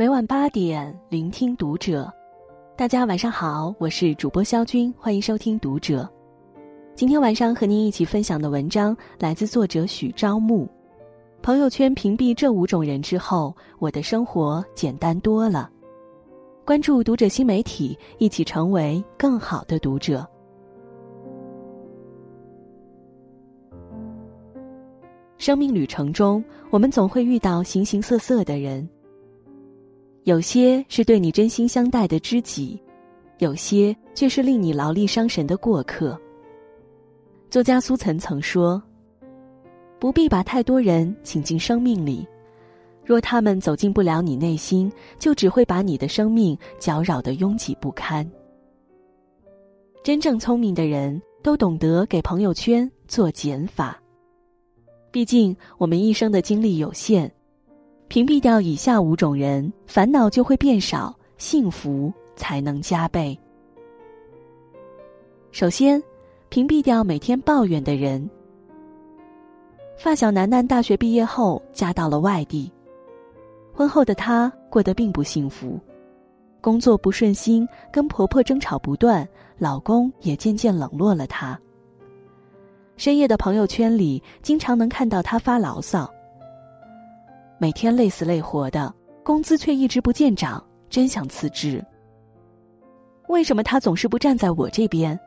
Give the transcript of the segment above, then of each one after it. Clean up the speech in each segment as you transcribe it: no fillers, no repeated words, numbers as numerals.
每晚8点，聆听读者。大家晚上好，我是主播肖军，欢迎收听读者。今天晚上和您一起分享的文章来自作者许朝木。朋友圈屏蔽这5种人之后，我的生活简单多了。关注读者新媒体，一起成为更好的读者。生命旅程中，我们总会遇到形形色色的人，有些是对你真心相待的知己，有些却是令你劳力伤神的过客。作家苏岑曾说，不必把太多人请进生命里，若他们走进不了你内心，就只会把你的生命搅扰得拥挤不堪。真正聪明的人都懂得给朋友圈做减法。毕竟我们一生的精力有限，屏蔽掉以下5种人，烦恼就会变少，幸福才能加倍。首先，屏蔽掉每天抱怨的人。发小楠楠大学毕业后嫁到了外地，婚后的她过得并不幸福，工作不顺心，跟婆婆争吵不断，老公也渐渐冷落了她。深夜的朋友圈里，经常能看到她发牢骚，每天累死累活的，工资却一直不见涨，真想辞职。为什么她总是不站在我这边？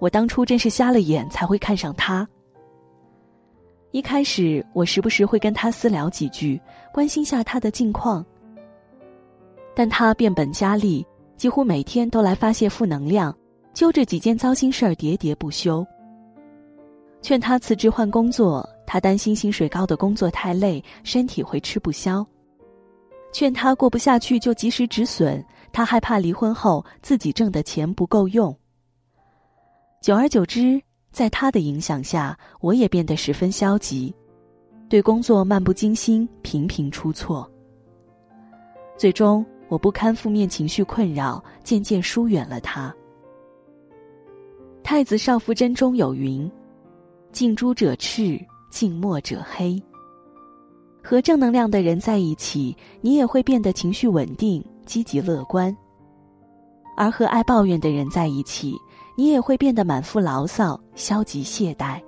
我当初真是瞎了眼才会看上她。一开始我时不时会跟她私聊几句，关心下她的近况，但她变本加厉，几乎每天都来发泄负能量，揪着几件糟心事儿喋喋不休。劝他辞职换工作，他担心薪水高的工作太累，身体会吃不消。劝他过不下去就及时止损，他害怕离婚后自己挣的钱不够用。久而久之，在他的影响下，我也变得十分消极，对工作漫不经心，频频出错。最终，我不堪负面情绪困扰，渐渐疏远了他。太子少傅真中有云，近朱者赤，近墨者黑。和正能量的人在一起，你也会变得情绪稳定，积极乐观；而和爱抱怨的人在一起，你也会变得满腹牢骚，消极懈怠。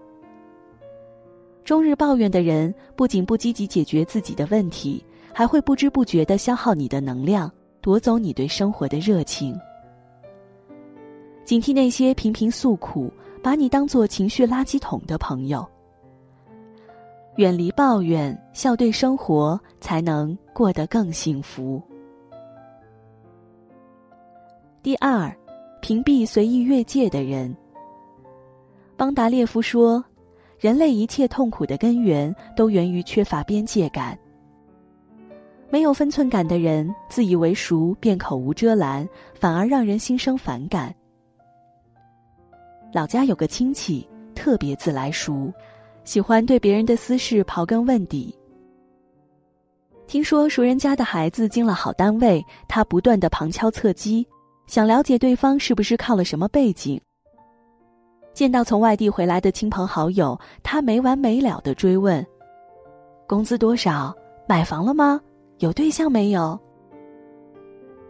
终日抱怨的人，不仅不积极解决自己的问题，还会不知不觉地消耗你的能量，夺走你对生活的热情。警惕那些频频诉苦，把你当作情绪垃圾桶的朋友。远离抱怨，笑对生活，才能过得更幸福。第二，屏蔽随意越界的人。邦达列夫说，人类一切痛苦的根源都源于缺乏边界感。没有分寸感的人，自以为熟便口无遮拦，反而让人心生反感。老家有个亲戚特别自来熟，喜欢对别人的私事刨根问底。听说熟人家的孩子进了好单位，他不断地旁敲侧击，想了解对方是不是靠了什么背景。见到从外地回来的亲朋好友，他没完没了地追问，工资多少？买房了吗？有对象没有？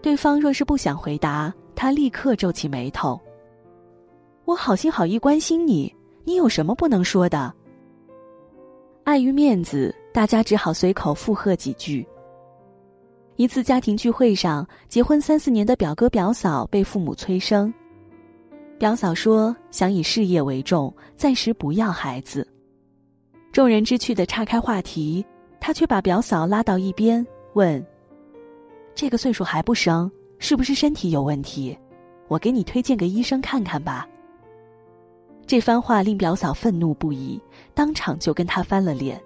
对方若是不想回答，他立刻皱起眉头，我好心好意关心你，你有什么不能说的？碍于面子，大家只好随口附和几句。一次家庭聚会上，结婚3、4年的表哥表嫂被父母催生，表嫂说想以事业为重，暂时不要孩子。众人知趣地岔开话题，他却把表嫂拉到一边问，这个岁数还不生，是不是身体有问题？我给你推荐个医生看看吧。这番话令表嫂愤怒不已，当场就跟他翻了脸。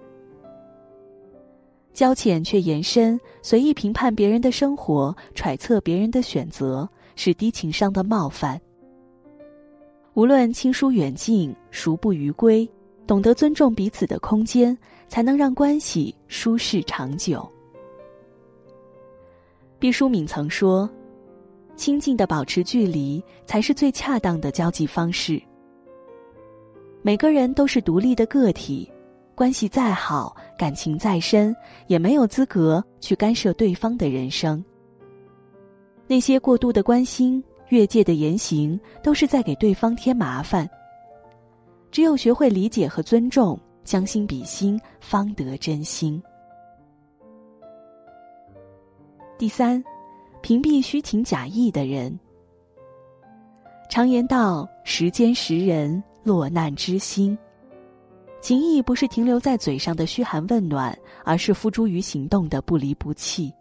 交浅却延伸，随意评判别人的生活，揣测别人的选择，是低情商的冒犯。无论亲疏远近，孰不于归，懂得尊重彼此的空间，才能让关系舒适长久。毕淑敏曾说，亲近地保持距离，才是最恰当的交际方式。每个人都是独立的个体，关系再好，感情再深，也没有资格去干涉对方的人生。那些过度的关心、越界的言行，都是在给对方添麻烦。只有学会理解和尊重，将心比心，方得真心。第3，屏蔽虚情假意的人。常言道，时间识人，落难知心。情谊不是停留在嘴上的嘘寒问暖，而是付诸于行动的不离不弃。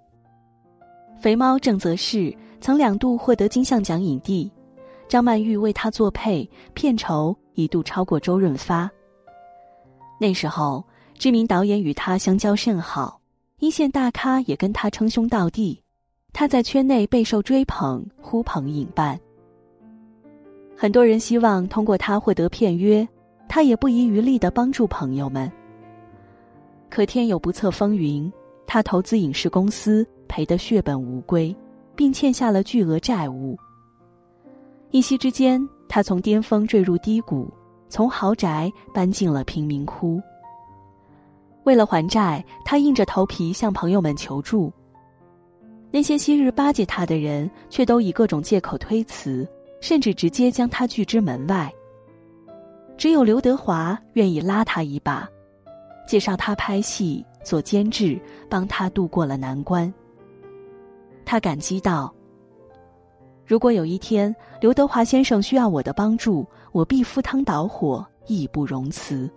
肥猫郑则仕曾2度获得金像奖影帝，张曼玉为他作配，片酬一度超过周润发。那时候，知名导演与他相交甚好，一线大咖也跟他称兄道弟，他在圈内备受追捧，呼朋引伴。很多人希望通过他获得片约，他也不遗余力地帮助朋友们。可天有不测风云，他投资影视公司赔得血本无归，并欠下了巨额债务。一夕之间，他从巅峰坠入低谷，从豪宅搬进了贫民窟。为了还债，他硬着头皮向朋友们求助。那些昔日巴结他的人，却都以各种借口推辞，甚至直接将他拒之门外。只有刘德华愿意拉他一把，介绍他拍戏、做监制，帮他度过了难关。他感激道：如果有一天刘德华先生需要我的帮助，我必赴汤蹈火，义不容辞。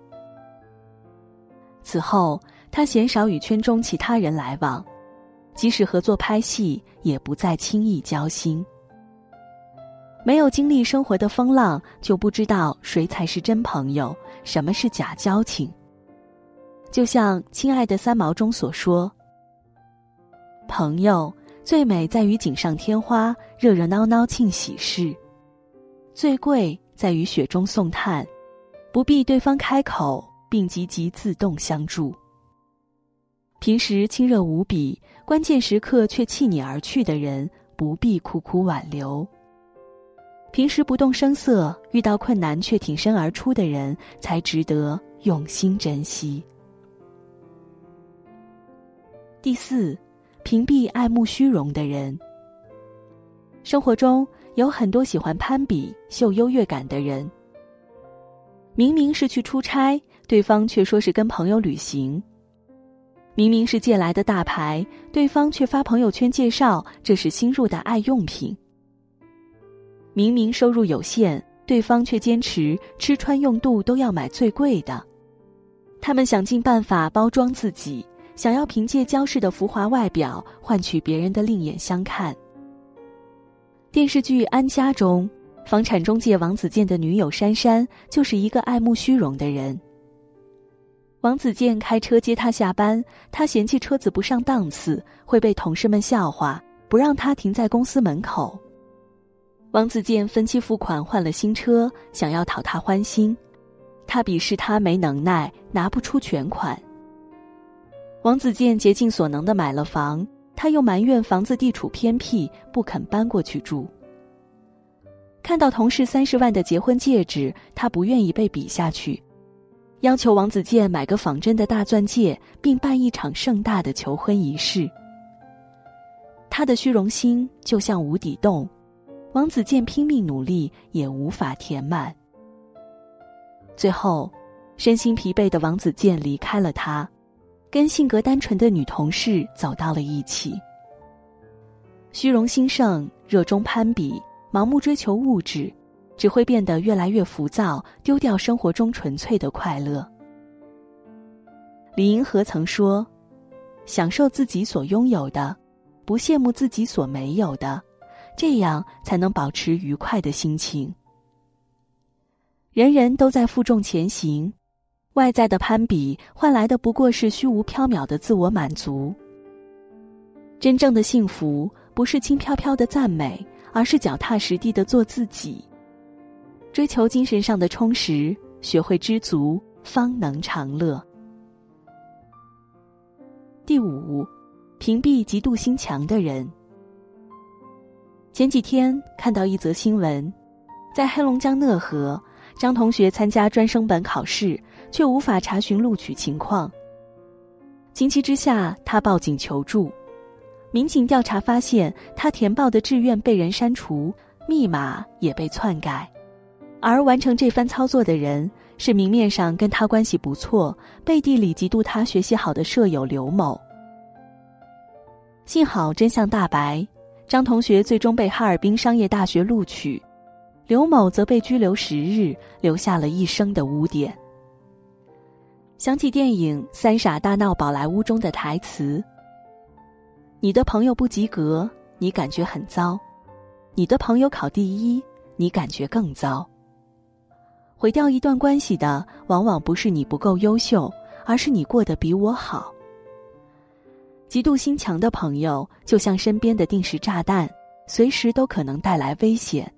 此后，他鲜少与圈中其他人来往，即使合作拍戏，也不再轻易交心。没有经历生活的风浪，就不知道谁才是真朋友，什么是假交情。就像亲爱的三毛中所说，朋友最美在于锦上添花，热热闹闹庆喜事；最贵在于雪中送炭，不必对方开口，并积极自动相助。平时亲热无比，关键时刻却弃你而去的人，不必苦苦挽留。平时不动声色，遇到困难却挺身而出的人，才值得用心珍惜。第4，屏蔽爱慕虚荣的人。生活中有很多喜欢攀比、秀优越感的人。明明是去出差，对方却说是跟朋友旅行；明明是借来的大牌，对方却发朋友圈介绍这是新入的爱用品。明明收入有限，对方却坚持吃穿用度都要买最贵的。他们想尽办法包装自己，想要凭借娇饰的浮华外表换取别人的另眼相看。电视剧《安家》中，房产中介王子健的女友珊珊就是一个爱慕虚荣的人。王子健开车接她下班，她嫌弃车子不上档次，会被同事们笑话，不让她停在公司门口。王子健分期付款换了新车，想要讨她欢心，她鄙视他没能耐，拿不出全款。王子健竭尽所能地买了房，他又埋怨房子地处偏僻，不肯搬过去住。看到同事30万的结婚戒指，他不愿意被比下去，要求王子健买个仿真的大钻戒，并办一场盛大的求婚仪式。他的虚荣心就像无底洞，王子健拼命努力也无法填满。最后，身心疲惫的王子健离开了他，跟性格单纯的女同事走到了一起。虚荣心盛，热衷攀比，盲目追求物质，只会变得越来越浮躁，丢掉生活中纯粹的快乐。李银河曾说：享受自己所拥有的，不羡慕自己所没有的，这样才能保持愉快的心情。人人都在负重前行，外在的攀比换来的不过是虚无缥缈的自我满足。真正的幸福不是轻飘飘的赞美，而是脚踏实地的做自己。追求精神上的充实，学会知足，方能长乐。第5，屏蔽嫉妒心强的人。前几天看到一则新闻，在黑龙江讷河，张同学参加专升本考试，却无法查询录取情况。情急之下，他报警求助，民警调查发现，他填报的志愿被人删除，密码也被篡改。而完成这番操作的人是明面上跟他关系不错，背地里嫉妒他学习好的舍友刘某。幸好真相大白，张同学最终被哈尔滨商业大学录取，刘某则被拘留10日，留下了一生的污点。想起电影《三傻大闹宝莱坞》中的台词：你的朋友不及格，你感觉很糟；你的朋友考第一，你感觉更糟。毁掉一段关系的，往往不是你不够优秀，而是你过得比我好。嫉妒心强的朋友，就像身边的定时炸弹，随时都可能带来危险。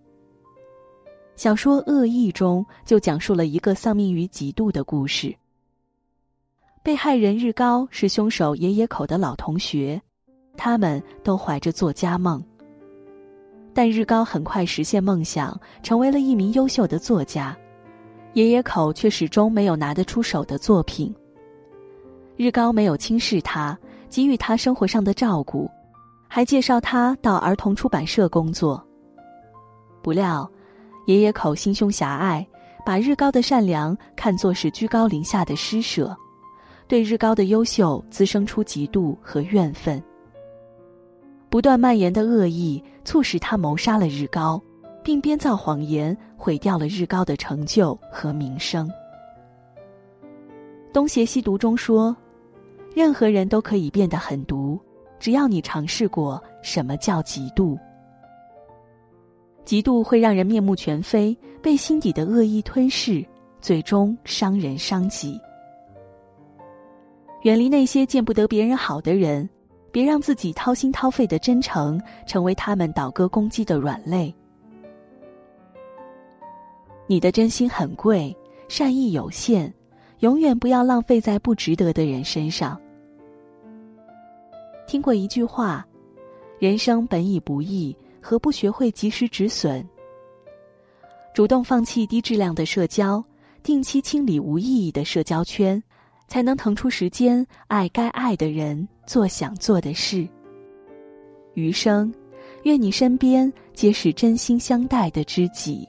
小说《恶意》中就讲述了一个丧命于嫉妒的故事。被害人日高是凶手爷爷口的老同学，他们都怀着作家梦。但日高很快实现梦想，成为了一名优秀的作家，爷爷口却始终没有拿得出手的作品。日高没有轻视他，给予他生活上的照顾，还介绍他到儿童出版社工作。不料，爷爷口心胸狭隘，把日高的善良看作是居高临下的施舍，对日高的优秀滋生出嫉妒和怨愤。不断蔓延的恶意促使他谋杀了日高，并编造谎言毁掉了日高的成就和名声。《东邪西毒》中说，任何人都可以变得很毒，只要你尝试过什么叫嫉妒。嫉妒会让人面目全非，被心底的恶意吞噬，最终伤人伤己。远离那些见不得别人好的人，别让自己掏心掏肺的真诚成为他们倒戈攻击的软肋。你的真心很贵，善意有限，永远不要浪费在不值得的人身上。听过一句话，人生本已不易，何不学会及时止损？主动放弃低质量的社交，定期清理无意义的社交圈，才能腾出时间爱该爱的人，做想做的事。余生，愿你身边皆是真心相待的知己。